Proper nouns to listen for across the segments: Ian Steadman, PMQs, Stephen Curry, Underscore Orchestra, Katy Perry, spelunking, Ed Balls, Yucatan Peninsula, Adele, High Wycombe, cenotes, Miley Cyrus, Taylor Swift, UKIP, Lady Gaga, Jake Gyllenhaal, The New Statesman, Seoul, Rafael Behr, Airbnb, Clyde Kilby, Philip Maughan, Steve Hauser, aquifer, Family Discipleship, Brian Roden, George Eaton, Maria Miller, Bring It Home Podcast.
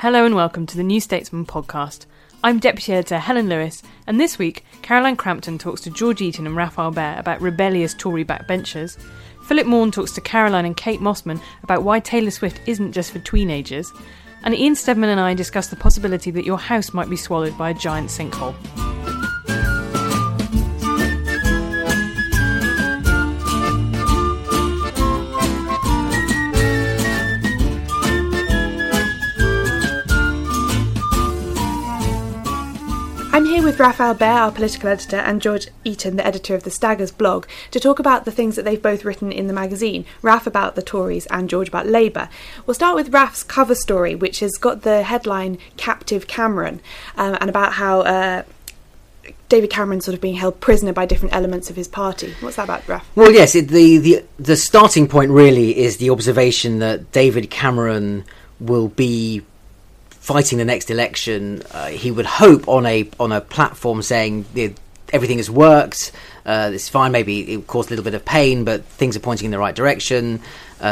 Hello and welcome to the New Statesman podcast. I'm Deputy Editor Helen Lewis, and this week Caroline Crampton talks to George Eaton and Rafael Behr about rebellious Tory backbenchers. Philip Maughan talks to Caroline and Kate Mossman about why Taylor Swift isn't just for tweenagers. And Ian Steadman and I discuss the possibility that your house might be swallowed by a giant sinkhole. I'm here with Rafael Behr, our political editor, and George Eaton, the editor of the Stagger's blog, to talk about the things that they've both written in the magazine, Raf about the Tories and George about Labour. We'll start with Raf's cover story, which has got the headline Captive Cameron, and about how David Cameron's sort of being held prisoner by different elements of his party. What's that about, Raf? Well, yes, the starting point really is the observation that David Cameron will be fighting the next election, he would hope on a platform saying everything has worked, it's fine, maybe it caused a little bit of pain, but things are pointing in the right direction,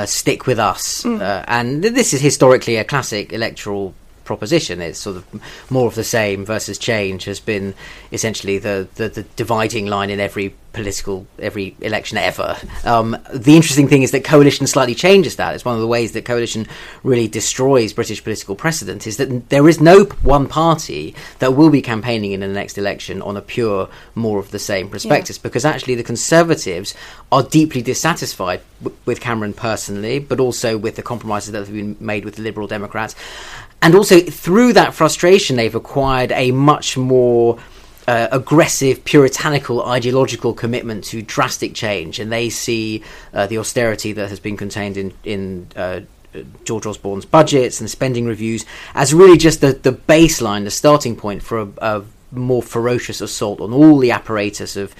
stick with us. And this is historically a classic electoral proposition. It's sort of more of the same versus change has been essentially the dividing line in every election ever. The interesting thing is that coalition slightly changes that. It's one of the ways that coalition really destroys British political precedent, is that there is no one party that will be campaigning in the next election on a pure more of the same prospectus, because actually the Conservatives are deeply dissatisfied with Cameron personally, but also with the compromises that have been made with the Liberal Democrats. And also through that frustration, they've acquired a much more aggressive, puritanical, ideological commitment to drastic change, and they see the austerity that has been contained in George Osborne's budgets and spending reviews as really just the baseline, the starting point for a more ferocious assault on all the apparatus of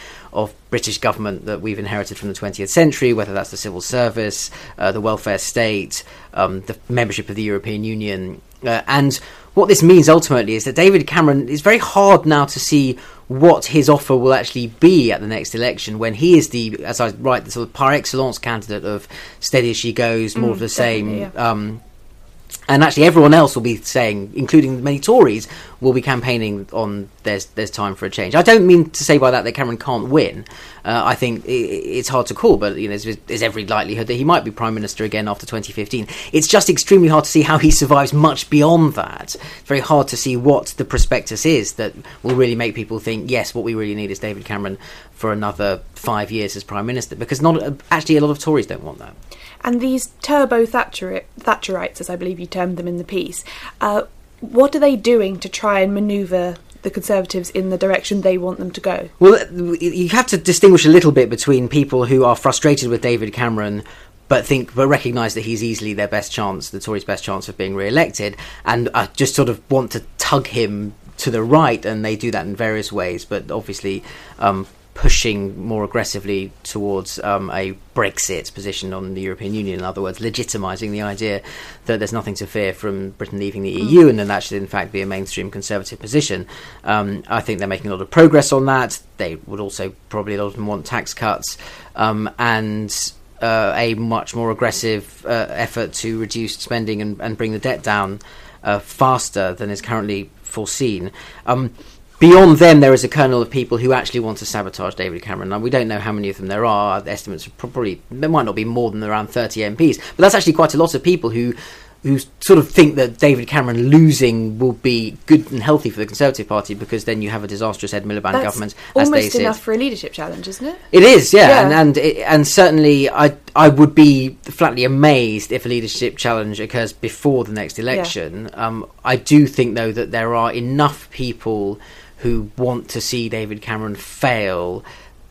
British government that we've inherited from the 20th century, whether that's the civil service, the welfare state, the membership of the European Union. And what this means ultimately is that David Cameron is very hard now to see what his offer will actually be at the next election, when he is the sort of par excellence candidate of steady as she goes, more of the same. Yeah. And actually everyone else will be saying, including many Tories, will be campaigning on there's time for a change. I don't mean to say by that Cameron can't win. I think it's hard to call, but you know, there's every likelihood that he might be Prime Minister again after 2015. It's just extremely hard to see how he survives much beyond that. It's very hard to see what the prospectus is that will really make people think, yes, what we really need is David Cameron for another 5 years as Prime Minister, because actually a lot of Tories don't want that. And these turbo-Thatcherites, as I believe you termed them in the piece, what are they doing to try and manoeuvre the Conservatives in the direction they want them to go? Well, you have to distinguish a little bit between people who are frustrated with David Cameron but recognise that he's easily their best chance, the Tories' best chance of being re-elected, and just sort of want to tug him to the right, and they do that in various ways, but obviously pushing more aggressively towards a Brexit position on the European Union, in other words, legitimising the idea that there's nothing to fear from Britain leaving the EU, and then that should in fact be a mainstream Conservative position. I think they're making a lot of progress on that. They would also probably, a lot of them, want tax cuts, and a much more aggressive effort to reduce spending and bring the debt down faster than is currently foreseen. Beyond them, there is a kernel of people who actually want to sabotage David Cameron. Now, we don't know how many of them there are. The estimates are probably, there might not be more than around 30 MPs. But that's actually quite a lot of people who sort of think that David Cameron losing will be good and healthy for the Conservative Party, because then you have a disastrous Ed Miliband government, as they see it. That's almost enough for a leadership challenge, isn't it? It is, yeah. And certainly I would be flatly amazed if a leadership challenge occurs before the next election. Yeah. I do think, though, that there are enough people who want to see David Cameron fail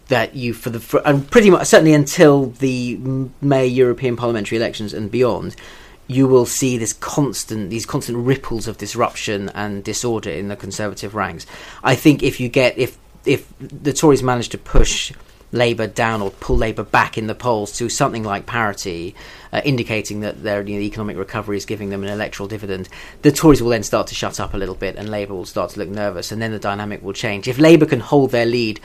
that you, and pretty much certainly until the May European parliamentary elections and beyond, you will see these constant ripples of disruption and disorder in the Conservative ranks. I think if the Tories manage to push Labour down or pull Labour back in the polls to something like parity, indicating that the economic recovery is giving them an electoral dividend, the Tories will then start to shut up a little bit and Labour will start to look nervous, and then the dynamic will change. If Labour can hold their lead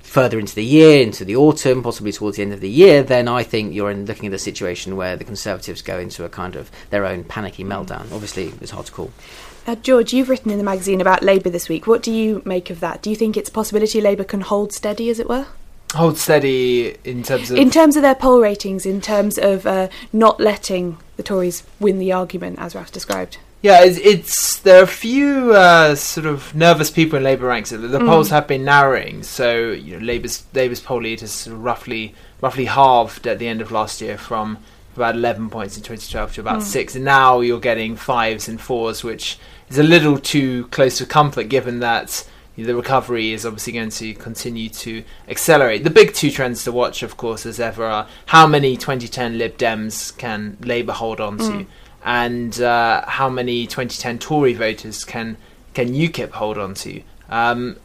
further into the year, into the autumn, possibly towards the end of the year, then I think you're looking at a situation where the Conservatives go into a kind of their own panicky meltdown. Obviously, it's hard to call. George, you've written in the magazine about Labour this week. What do you make of that? Do you think it's a possibility Labour can hold steady, as it were? Hold steady in terms of their poll ratings, in terms of not letting the Tories win the argument, as Ralph described? Yeah, there are a few sort of nervous people in Labour ranks. The polls have been narrowing, so Labour's poll lead has sort of roughly halved at the end of last year, from about 11 points in 2012 to about 6, and now you're getting 5s and 4s, which is a little too close for comfort, given that the recovery is obviously going to continue to accelerate. The big two trends to watch, of course, as ever, are how many 2010 Lib Dems can Labour hold on to, and how many 2010 Tory voters can UKIP hold on to.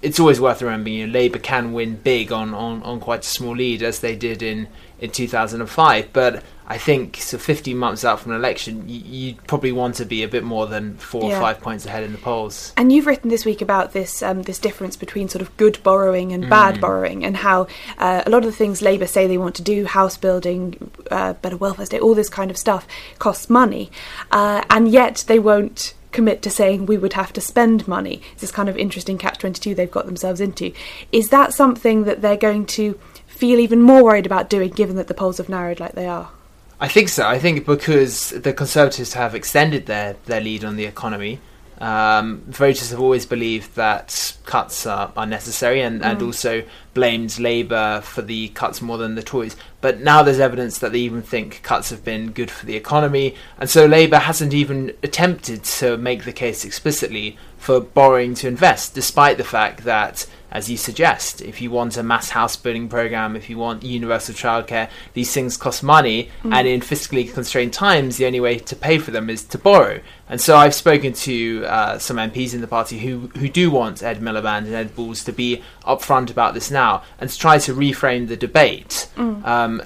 It's always worth remembering, Labour can win big on quite a small lead, as they did in 2005. But I think 15 months out from an election, you'd probably want to be a bit more than 4 or 5 points ahead in the polls. And you've written this week about this this difference between sort of good borrowing and bad borrowing, and how a lot of the things Labour say they want to do, house building, better welfare state, all this kind of stuff, costs money. And yet they won't commit to saying we would have to spend money. It's this kind of interesting catch-22 they've got themselves into. Is that something that they're going to feel even more worried about doing, given that the polls have narrowed like they are? I think so. I think because the Conservatives have extended their lead on the economy, voters have always believed that cuts are unnecessary and also blamed Labour for the cuts more than the Tories. But now there's evidence that they even think cuts have been good for the economy, and so Labour hasn't even attempted to make the case explicitly for borrowing to invest, despite the fact that, as you suggest, if you want a mass house building programme, if you want universal childcare, these things cost money, and in fiscally constrained times, the only way to pay for them is to borrow. And so I've spoken to some MPs in the party who do want Ed Miliband and Ed Balls to be upfront about this now and to try to reframe the debate.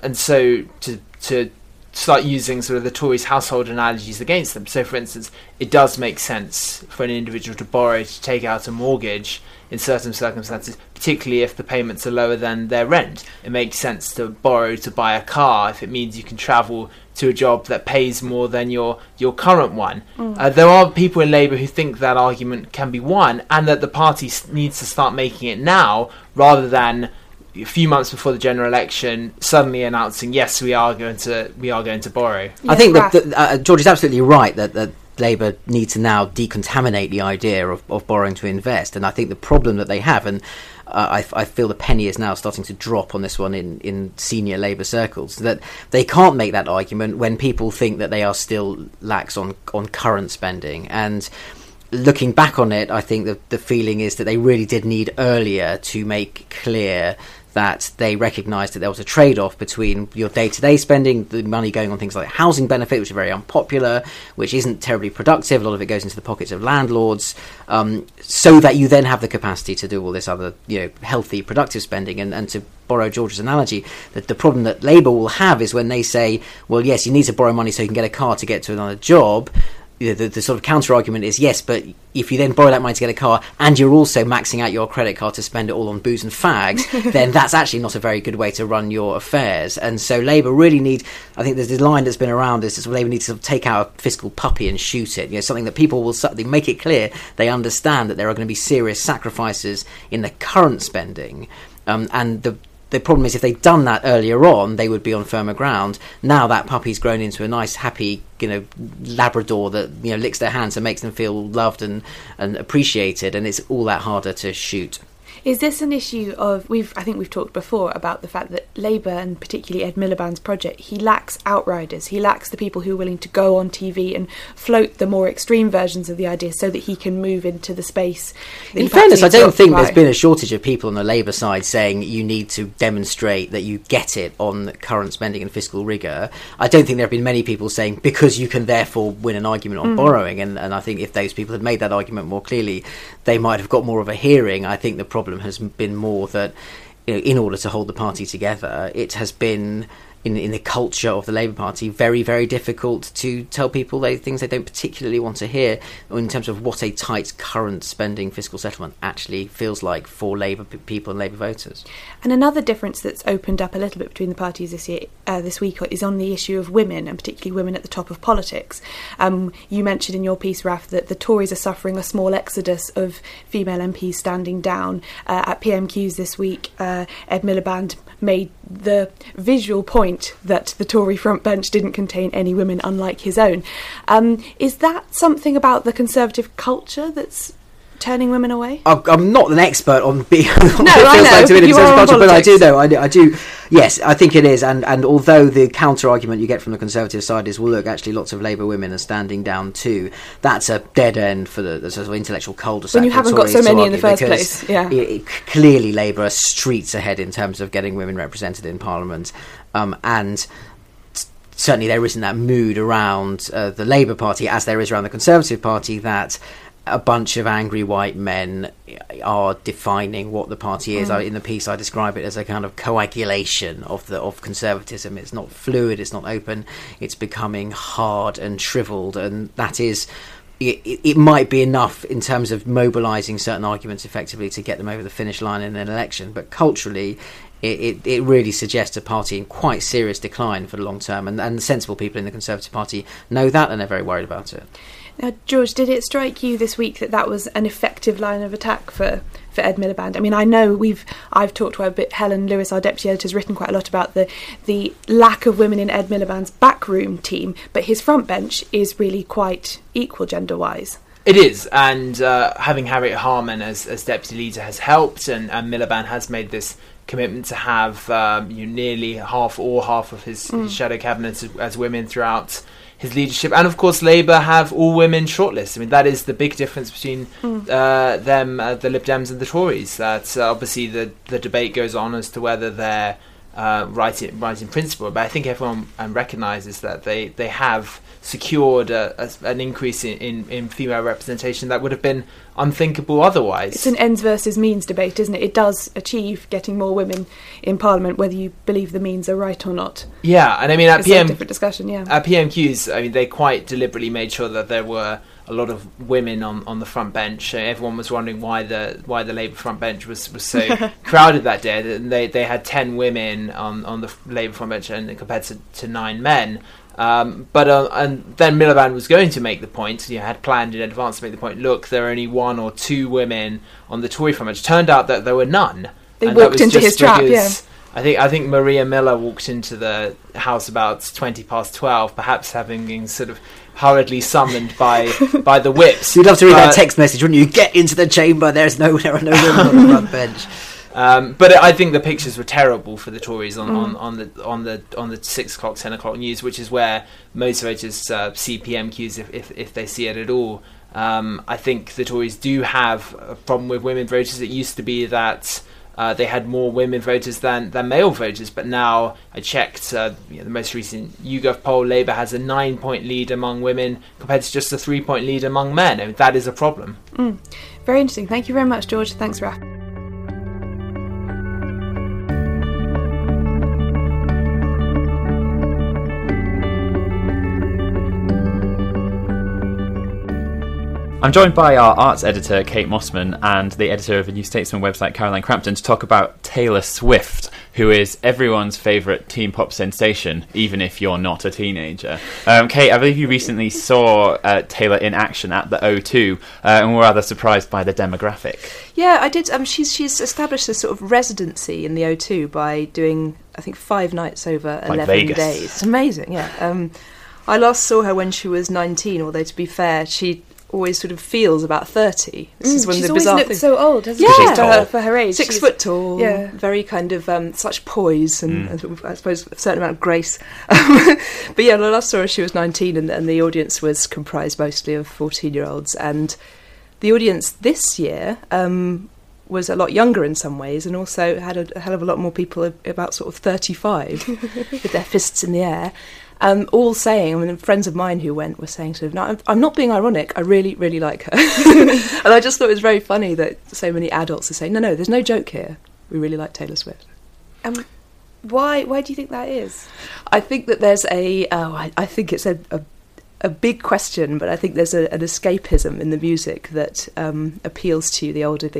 And so to start using sort of the Tories' household analogies against them. So, for instance, it does make sense for an individual to borrow to take out a mortgage in certain circumstances, particularly if the payments are lower than their rent. It makes sense to borrow to buy a car if it means you can travel to a job that pays more than your current one. There are people in Labour who think that argument can be won, and that the party needs to start making it now, rather than a few months before the general election suddenly announcing, yes, we are going to borrow. Yes, I think that George is absolutely right that Labour need to now decontaminate the idea of borrowing to invest. And I think the problem that they have, and I feel the penny is now starting to drop on this one in senior Labour circles, that they can't make that argument when people think that they are still lax on current spending. And looking back on it, I think that the feeling is that they really did need earlier to make clear that they recognised that there was a trade-off between your day-to-day spending, the money going on things like housing benefit, which is very unpopular, which isn't terribly productive, a lot of it goes into the pockets of landlords, so that you then have the capacity to do all this other healthy, productive spending. And to borrow George's analogy, that the problem that Labour will have is when they say, well, yes, you need to borrow money so you can get a car to get to another job, the sort of counter argument is, yes, but if you then borrow that money to get a car and you're also maxing out your credit card to spend it all on booze and fags, then that's actually not a very good way to run your affairs. And so Labour really need, I think there's this line that's been around, is Labour needs to sort of take out a fiscal puppy and shoot it. You know, something that people will suddenly make it clear they understand that there are going to be serious sacrifices in the current spending. And the problem is, if they'd done that earlier on, they would be on firmer ground. Now that puppy's grown into a nice, happy, Labrador that licks their hands and makes them feel loved and appreciated, and it's all that harder to shoot. Is this an issue of, I think we've talked before about the fact that Labour, and particularly Ed Miliband's project, he lacks outriders, he lacks the people who are willing to go on TV and float the more extreme versions of the idea so that he can move into the space. In fairness, I don't think there's been a shortage of people on the Labour side saying you need to demonstrate that you get it on current spending and fiscal rigour. I don't think there have been many people saying, because you can therefore win an argument on borrowing, and I think if those people had made that argument more clearly, they might have got more of a hearing. I think the problem has been more that, in order to hold the party together, it has been in the culture of the Labour Party very, very difficult to tell people things they don't particularly want to hear in terms of what a tight current spending fiscal settlement actually feels like for Labour people and Labour voters. And another difference that's opened up a little bit between the parties this week is on the issue of women, and particularly women at the top of politics. You mentioned in your piece, Raf, that the Tories are suffering a small exodus of female MPs standing down. At PMQs this week, Ed Miliband made the visual point that the Tory front bench didn't contain any women, unlike his own. Is that something about the Conservative culture that's turning women away? I'm not an expert on being but I do know. I do. Yes, I think it is. And although the counter argument you get from the Conservative side is, well, look, actually, lots of Labour women are standing down too. That's a dead end for the sort of intellectual cul-de-sac. When you haven't got so many in the first place, yeah. Clearly, Labour are streets ahead in terms of getting women represented in Parliament, and certainly there isn't that mood around the Labour Party as there is around the Conservative Party that a bunch of angry white men are defining what the party is. In the piece I describe it as a kind of coagulation of conservatism. It's not fluid, it's not open, it's becoming hard and shriveled, and that is it might be enough in terms of mobilising certain arguments effectively to get them over the finish line in an election, but culturally it really suggests a party in quite serious decline for the long term, and the sensible people in the Conservative Party know that and they're very worried about it. Now, George, did it strike you this week that was an effective line of attack for Ed Miliband? I mean, I know I've talked to her a bit. Helen Lewis, our deputy editor, has written quite a lot about the lack of women in Ed Miliband's backroom team, but his front bench is really quite equal gender-wise. It is, and having Harriet Harman as deputy leader has helped, and Miliband has made this commitment to have nearly half of his shadow cabinet as women throughout his leadership. And of course, Labour have all women shortlists. I mean, that is the big difference between them, the Lib Dems and the Tories. That obviously the debate goes on as to whether they're right in principle, but I think everyone recognises that they have secured an increase in female representation that would have been unthinkable otherwise. It's an ends versus means debate, isn't it? It does achieve getting more women in Parliament, whether you believe the means are right or not. Yeah, and I mean, at PMQs, I mean, they quite deliberately made sure that there were a lot of women on the front bench. Everyone was wondering why the Labour front bench was so crowded that day. They had 10 women on the Labour front bench, and compared to 9 men. And then Miliband was going to make the point, had planned in advance to make the point, look, there are only 1 or 2 women on the Tory front. It turned out that there were none. They walked into his trap, yeah. I think Maria Miller walked into the House about 12:20, perhaps having been sort of hurriedly summoned by the whips. You'd love to read that text message, wouldn't you? Get into the chamber, there are no women on the front bench. But I think the pictures were terrible for the Tories on the 6:00, 10:00 news, which is where most voters see PMQs if they see it at all. I think the Tories do have a problem with women voters. It used to be that they had more women voters than male voters, but now I checked the most recent YouGov poll, Labour has a 9-point lead among women compared to just a 3-point lead among men. I mean, that is a problem. Very interesting. Thank you very much, George. Thanks, Raf. I'm joined by our arts editor, Kate Mossman, and the editor of the New Statesman website, Caroline Crampton, to talk about Taylor Swift, who is everyone's favourite teen pop sensation, even if you're not a teenager. Kate, I believe you recently saw Taylor in action at the O2, and were rather surprised by the demographic. Yeah, I did. She's established a sort of residency in the O2 by doing, I think, 5 nights over 11 days. It's amazing, yeah. I last saw her when she was 19, although, to be fair, she always sort of feels about 30. This is one of the bizarre things. She's always looked so old, hasn't she? Yeah, for her age. 6 foot tall. Yeah. Very kind of such poise and I suppose a certain amount of grace. But yeah, I last saw her, she was 19 and the audience was comprised mostly of 14-year-olds. And the audience this year was a lot younger in some ways and also had a hell of a lot more people about sort of 35 with their fists in the air. All saying, I mean, friends of mine who went were saying sort of, no, I'm not being ironic, I really, really like her. And I just thought it was very funny that so many adults are saying, no, there's no joke here. We really like Taylor Swift. Why do you think that is? I think that there's a big question, but I think there's an escapism in the music that appeals to the older thing.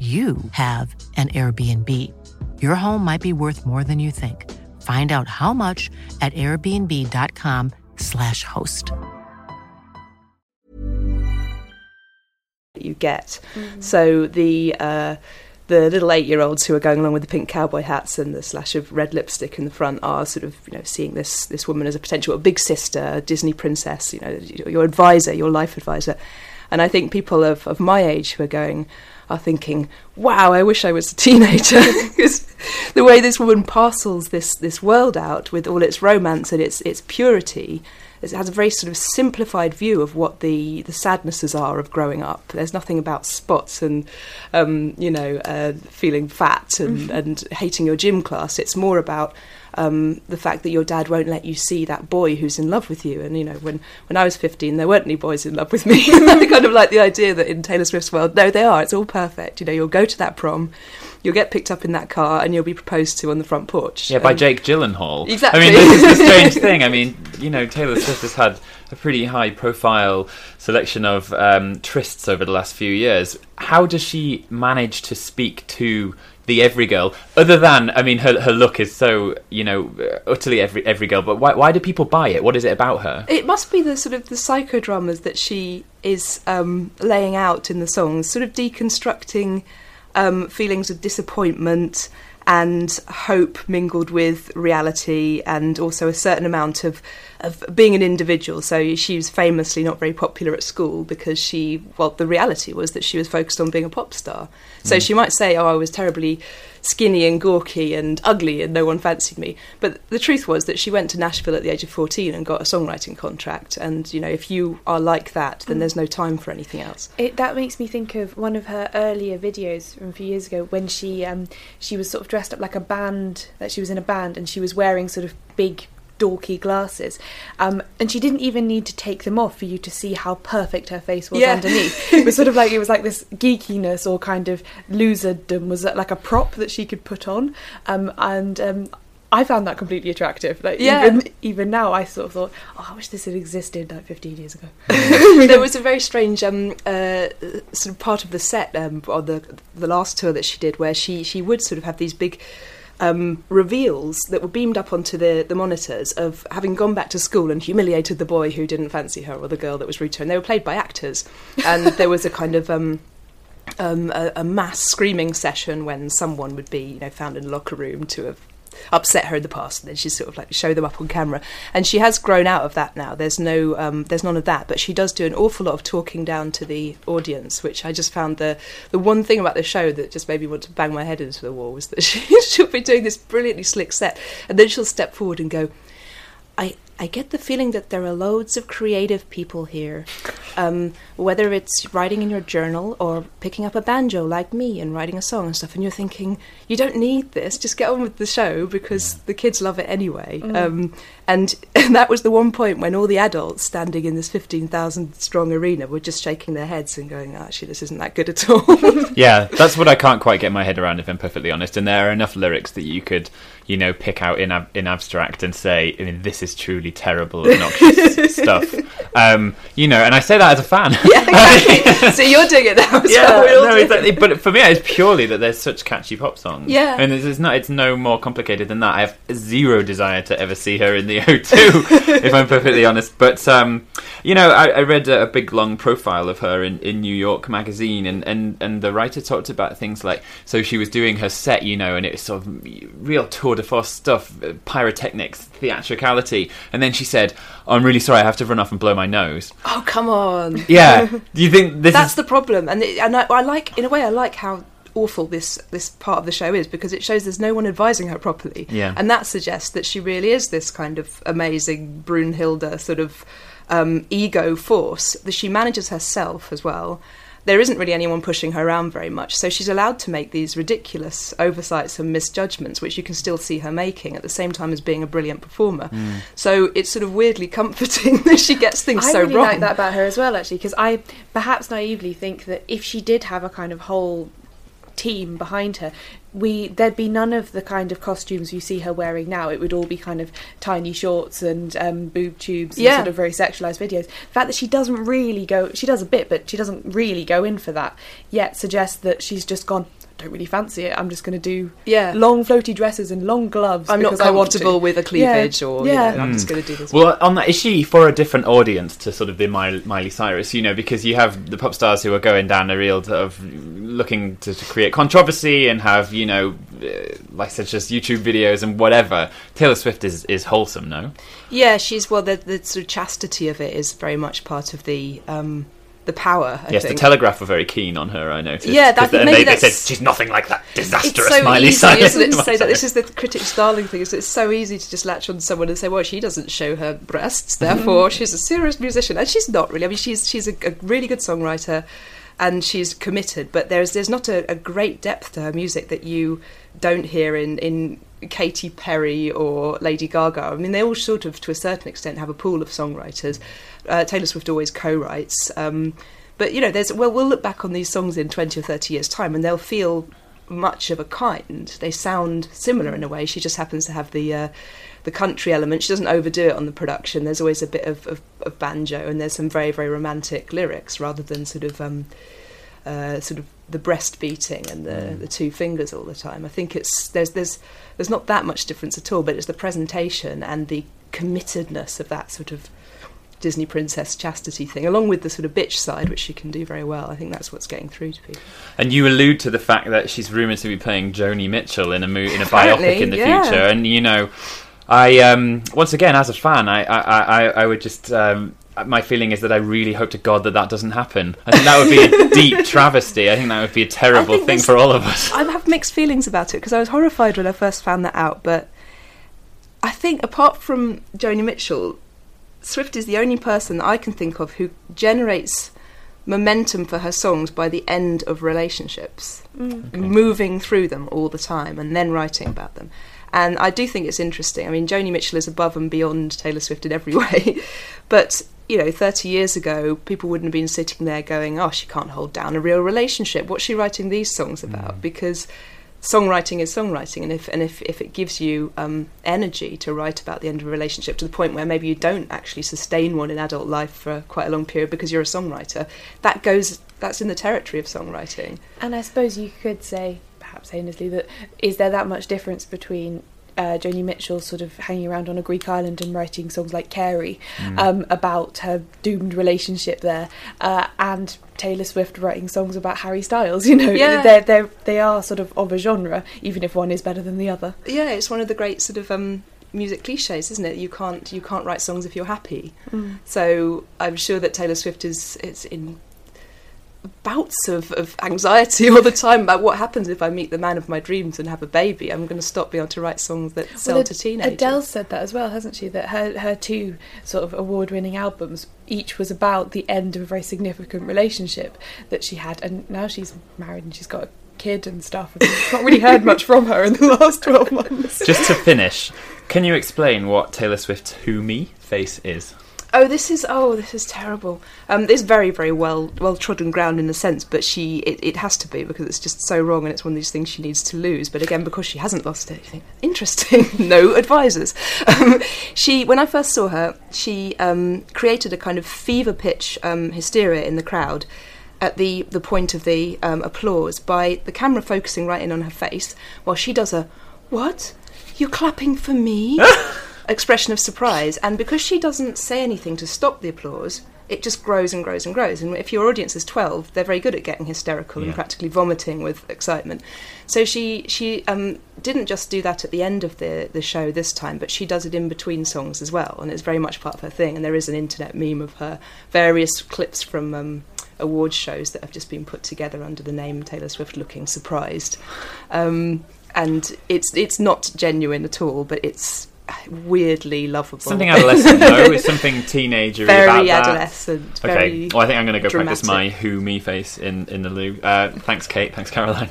you have an Airbnb. Your home might be worth more than you think. Find out how much at airbnb.com/host. You get. Mm-hmm. So the little 8-year-olds who are going along with the pink cowboy hats and the slash of red lipstick in the front are sort of, you know, seeing this woman as a potential big sister, a Disney princess, you know, your advisor, your life advisor. And I think people of my age who are going are thinking, wow, I wish I was a teenager. Because the way this woman parcels this world out with all its romance and its purity, it has a very sort of simplified view of what the sadnesses are of growing up. There's nothing about spots and, feeling fat and hating your gym class. It's more about the fact that your dad won't let you see that boy who's in love with you. And, you know, when I was 15, there weren't any boys in love with me. I kind of like the idea that in Taylor Swift's world, no, they are. It's all perfect. You know, you'll go to that prom, you'll get picked up in that car and you'll be proposed to on the front porch. Yeah, by Jake Gyllenhaal. Exactly. I mean, this is a strange thing. I mean, you know, Taylor Swift has had a pretty high-profile selection of trysts over the last few years. How does she manage to speak to the every girl, other than, I mean, her look is so, you know, utterly every girl, but why do people buy it? What is it about her? It must be the sort of the psychodramas that she is laying out in the songs, sort of deconstructing feelings of disappointment and hope mingled with reality, and also a certain amount of being an individual. So she was famously not very popular at school because the reality was that she was focused on being a pop star. So she might say, oh, I was terribly skinny and gawky and ugly and no one fancied me. But the truth was that she went to Nashville at the age of 14 and got a songwriting contract. And, you know, if you are like that, then there's no time for anything else. That makes me think of one of her earlier videos from a few years ago when she was sort of dressed up like a band, that she was in a band, and she was wearing sort of big dorky glasses, and she didn't even need to take them off for you to see how perfect her face was underneath. It was sort of like, it was like this geekiness or kind of loserdom was like a prop that she could put on, and I found that completely attractive. Like, even now, I sort of thought, oh, I wish this had existed like 15 years ago. There was a very strange sort of part of the set on the last tour that she did, where she would sort of have these big reveals that were beamed up onto the monitors of having gone back to school and humiliated the boy who didn't fancy her or the girl that was rude to her. And they were played by actors. And there was a kind of a mass screaming session when someone would be, you know, found in a locker room to have upset her in the past, and then she sort of like show them up on camera. And she has grown out of that now. There's no there's none of that, but she does do an awful lot of talking down to the audience, which I just found the one thing about the show that just made me want to bang my head into the wall was that she'll be doing this brilliantly slick set, and then she'll step forward and go, I I get the feeling that there are loads of creative people here, whether it's writing in your journal or picking up a banjo like me and writing a song and stuff, and you're thinking, you don't need this, just get on with the show because the kids love it anyway. And that was the one point when all the adults standing in this 15,000 strong arena were just shaking their heads and going, actually, this isn't that good at all. Yeah, that's what I can't quite get my head around, if I'm perfectly honest, and there are enough lyrics that you could, you know, pick out in abstract and say, I mean, this is truly terrible, obnoxious stuff. You know, and I say that as a fan. Yeah, exactly. So you're doing it now. Exactly. But for me, it's purely that there's such catchy pop songs. Yeah. And it's no more complicated than that. I have zero desire to ever see her in the O2, if I'm perfectly honest. But, you know, I read a big, long profile of her in New York magazine, and the writer talked about things like, so she was doing her set, you know, and it was sort of real tour de force stuff, pyrotechnics, theatricality, and then she said, I'm really sorry, I have to run off and blow my nose. Oh, come on. Yeah. Do you think this that's the problem? And I like, in a way, I like how awful this part of the show is, because it shows there's no one advising her properly. Yeah. And that suggests that she really is this kind of amazing Brunhilde sort of ego force, that she manages herself as well. There isn't really anyone pushing her around very much, so she's allowed to make these ridiculous oversights and misjudgments, which you can still see her making at the same time as being a brilliant performer. Mm. So it's sort of weirdly comforting that she gets things so wrong. I really like that about her as well, actually, because I perhaps naively think that if she did have a kind of whole team behind her, there'd be none of the kind of costumes you see her wearing now. It would all be kind of tiny shorts and boob tubes and sort of very sexualized videos. The fact that she doesn't really go, she does a bit, but she doesn't really go in for that, yet suggests that she's just gone, don't really fancy it, I'm just going to do long floaty dresses and long gloves. I'm not comfortable with a cleavage or you know, I'm just going to do this. Well, on that, is she for a different audience to sort of the Miley Cyrus, you know, because you have the pop stars who are going down a real sort of looking to create controversy and have, you know, like such as YouTube videos and whatever. Taylor Swift is wholesome, no? Yeah, she's, well, the sort of chastity of it is very much part of the power, I think. The Telegraph were very keen on her, I noticed. Yeah, they said, she's nothing like that disastrous so Miley Cyrus. It's so easy, isn't it, to say that? This is the critic's darling thing, is it's so easy to just latch on to someone and say, well, she doesn't show her breasts, therefore she's a serious musician. And she's not really. I mean, she's a really good songwriter, and she's committed, but there's not a great depth to her music that you don't hear in Katy Perry or Lady Gaga. I mean, they all sort of, to a certain extent, have a pool of songwriters. Taylor Swift always co-writes. But, you know, we'll look back on these songs in 20 or 30 years' time and they'll feel much of a kind. They sound similar in a way. She just happens to have the country element. She doesn't overdo it on the production. There's always a bit of banjo, and there's some very, very romantic lyrics rather than sort of the breast beating and the two fingers all the time. I think it's there's not that much difference at all, but it's the presentation and the committedness of that sort of Disney princess chastity thing, along with the sort of bitch side, which she can do very well. I think that's what's getting through to people. And you allude to the fact that she's rumoured to be playing Joni Mitchell in a biopic in the future. And, you know, I once again, as a fan, I would just... my feeling is that I really hope to God that doesn't happen. I think that would be a deep travesty. I think that would be a terrible thing for all of us. I have mixed feelings about it, because I was horrified when I first found that out. But I think, apart from Joni Mitchell, Swift is the only person that I can think of who generates momentum for her songs by the end of relationships, moving through them all the time and then writing about them. And I do think it's interesting. I mean, Joni Mitchell is above and beyond Taylor Swift in every way, but... you know, 30 years ago, people wouldn't have been sitting there going, oh, she can't hold down a real relationship. What's she writing these songs about? Because songwriting is songwriting. And if it gives you energy to write about the end of a relationship to the point where maybe you don't actually sustain one in adult life for quite a long period because you're a songwriter, that's in the territory of songwriting. And I suppose you could say, perhaps heinously, that is there that much difference between... Joni Mitchell sort of hanging around on a Greek island and writing songs like Carrie about her doomed relationship there, and Taylor Swift writing songs about Harry Styles, you know. They are sort of a genre, even if one is better than the other. Yeah, it's one of the great sort of music cliches, isn't it? You can't write songs if you're happy. So I'm sure that Taylor Swift is in bouts of anxiety all the time about what happens if I meet the man of my dreams and have a baby. I'm going to stop being able to write songs that sell to teenagers. Adele said that as well, hasn't she? That her two sort of award-winning albums, each was about the end of a very significant relationship that she had, and now she's married and she's got a kid and stuff. I've not really heard much from her in the last 12 months. Just to finish, can you explain what Taylor Swift's "Who Me" face is? This is terrible. It's very, very well trodden ground in a sense, but it has to be because it's just so wrong, and it's one of these things she needs to lose. But again, because she hasn't lost anything interesting, no advisors. When I first saw her, she created a kind of fever pitch hysteria in the crowd at the point of the applause by the camera focusing right in on her face while she does a "What? You're clapping for me?" expression of surprise, and because she doesn't say anything to stop the applause, it just grows and grows and grows. And if your audience is 12, they're very good at getting hysterical and practically vomiting with excitement. So she didn't just do that at the end of the show this time, but she does it in between songs as well, and it's very much part of her thing. And there is an internet meme of her, various clips from award shows that have just been put together under the name Taylor Swift looking surprised. And it's not genuine at all, but it's weirdly lovable. Something adolescent, though. It's something teenagery about that. Very adolescent. Okay. Well, I think I'm going to go practice my "Who Me" face in the loo. Thanks, Kate. Thanks, Caroline.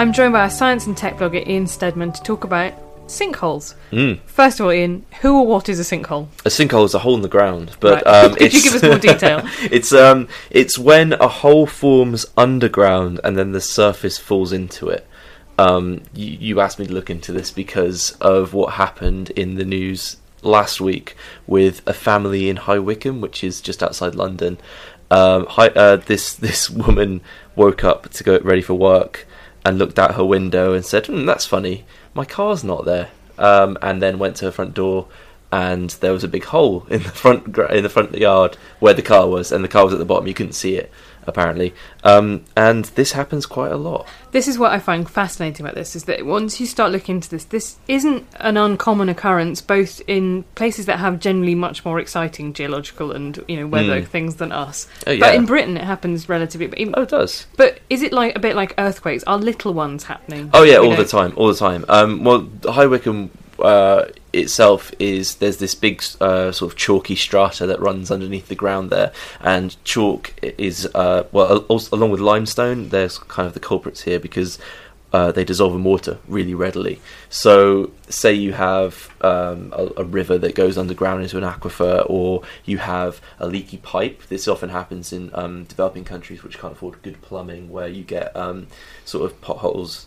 I'm joined by our science and tech blogger Ian Steadman to talk about sinkholes. First of all, Ian, who or what is a sinkhole? A sinkhole is a hole in the ground, but right. Could you give us more detail? It's when a hole forms underground and then the surface falls into it. You asked me to look into this because of what happened in the news last week with a family in High Wycombe, which is just outside London. This woman woke up to go ready for work and looked out her window and said, "That's funny. My car's not there," and then went to her front door, and there was a big hole in the front yard where the car was, and the car was at the bottom. You couldn't see it, apparently, and this happens quite a lot. This is what I find fascinating about this, is that once you start looking into this isn't an uncommon occurrence, both in places that have generally much more exciting geological and weather things than us. Oh, yeah. But in Britain it happens relatively. It does. But is it like a bit like earthquakes? Are little ones happening? Oh yeah, all the time. Well, High Wycombe itself is, there's this big sort of chalky strata that runs underneath the ground there, and chalk is also, along with limestone, there's kind of the culprits here because they dissolve in water really readily. So say you have a river that goes underground into an aquifer, or you have a leaky pipe. This often happens in developing countries which can't afford good plumbing, where you get sort of potholes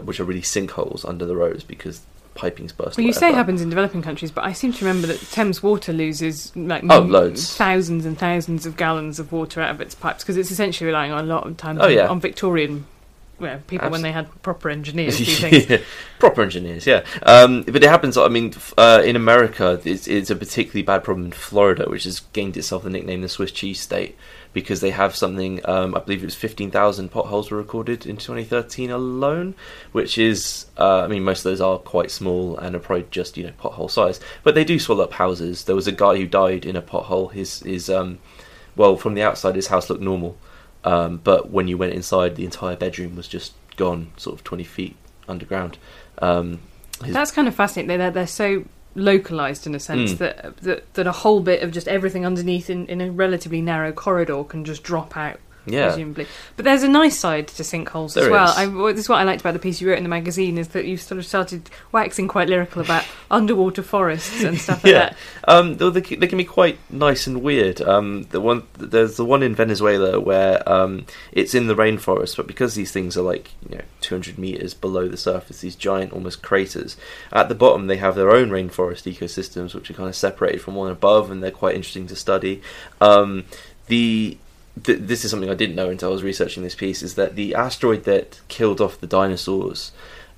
which are really sinkholes under the roads because piping's burst. Well, you say it happens in developing countries, but I seem to remember that Thames Water loses loads, thousands and thousands of gallons of water out of its pipes because it's essentially relying on a lot of times on Victorian people when they had proper engineers do things. Yeah. Proper engineers, yeah. But it happens, in America, it's a particularly bad problem in Florida, which has gained itself the nickname the Swiss cheese state, because they have something, I believe it was 15,000 potholes were recorded in 2013 alone, which is, most of those are quite small and are probably just, pothole size. But they do swallow up houses. There was a guy who died in a pothole. His from the outside, his house looked normal. But when you went inside, the entire bedroom was just gone, sort of 20 feet underground. That's kind of fascinating. They're so localised in a sense that a whole bit of just everything underneath in a relatively narrow corridor can just drop out, presumably. But there's a nice side to sinkholes as well. This is what I liked about the piece you wrote in the magazine, is that you sort of started waxing quite lyrical about underwater forests and stuff like that. They can be quite nice and weird. There's the one in Venezuela where it's in the rainforest, but because these things are 200 metres below the surface, these giant almost craters, at the bottom they have their own rainforest ecosystems which are kind of separated from one above, and they're quite interesting to study. This is something I didn't know until I was researching this piece, is that the asteroid that killed off the dinosaurs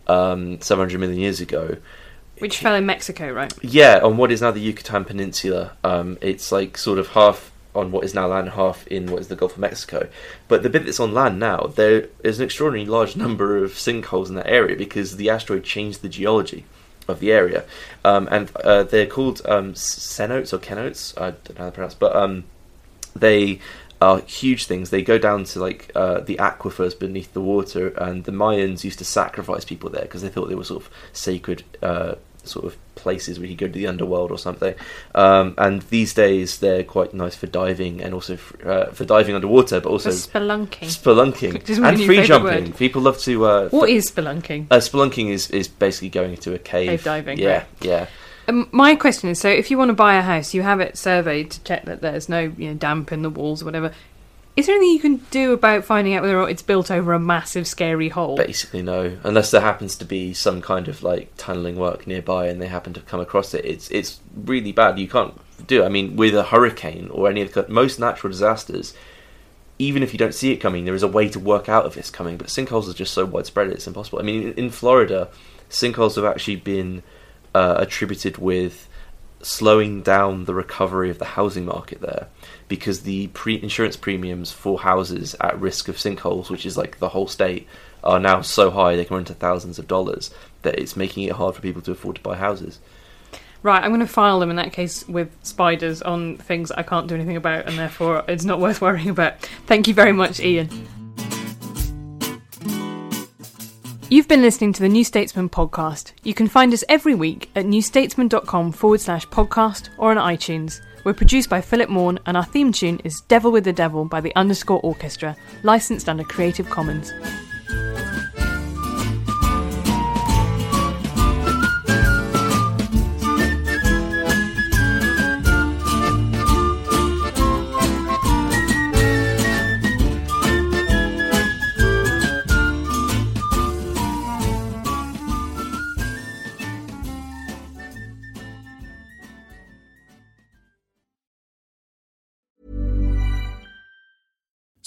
700 million years ago... Which fell in Mexico, right? Yeah, on what is now the Yucatan Peninsula. It's sort of half on what is now land and half in what is the Gulf of Mexico. But the bit that's on land now, there is an extraordinarily large number of sinkholes in that area because the asteroid changed the geology of the area. And they're called cenotes or kenotes, I don't know how to pronounce, but they are huge things. They go down to like the aquifers beneath the water, and the Mayans used to sacrifice people there because they thought they were sort of sacred sort of places where you go to the underworld or something. And these days they're quite nice for diving and also for diving underwater, but also spelunking and free jumping. People love to... what is spelunking? Spelunking is basically going to a cave. Cave diving. Yeah, right. Yeah. My question is, so if you want to buy a house, you have it surveyed to check that there's no damp in the walls or whatever. Is there anything you can do about finding out whether or not it's built over a massive, scary hole? Basically, no. Unless there happens to be some kind of, tunnelling work nearby and they happen to come across it. It's really bad. You can't do it. I mean, with a hurricane or any of the... Most natural disasters, even if you don't see it coming, there is a way to work out if it's coming. But sinkholes are just so widespread, it's impossible. I mean, in Florida, sinkholes have actually been attributed with slowing down the recovery of the housing market there, because the insurance premiums for houses at risk of sinkholes, which is the whole state, are now so high they can run to thousands of dollars that it's making it hard for people to afford to buy houses. Right, I'm going to file them in that case with spiders on things I can't do anything about, and therefore it's not worth worrying about. Thank you very much, Ian. You've been listening to the New Statesman podcast. You can find us every week at newstatesman.com/podcast or on iTunes. We're produced by Philip Maughan, and our theme tune is Devil with the Devil by the Underscore Orchestra, licensed under Creative Commons.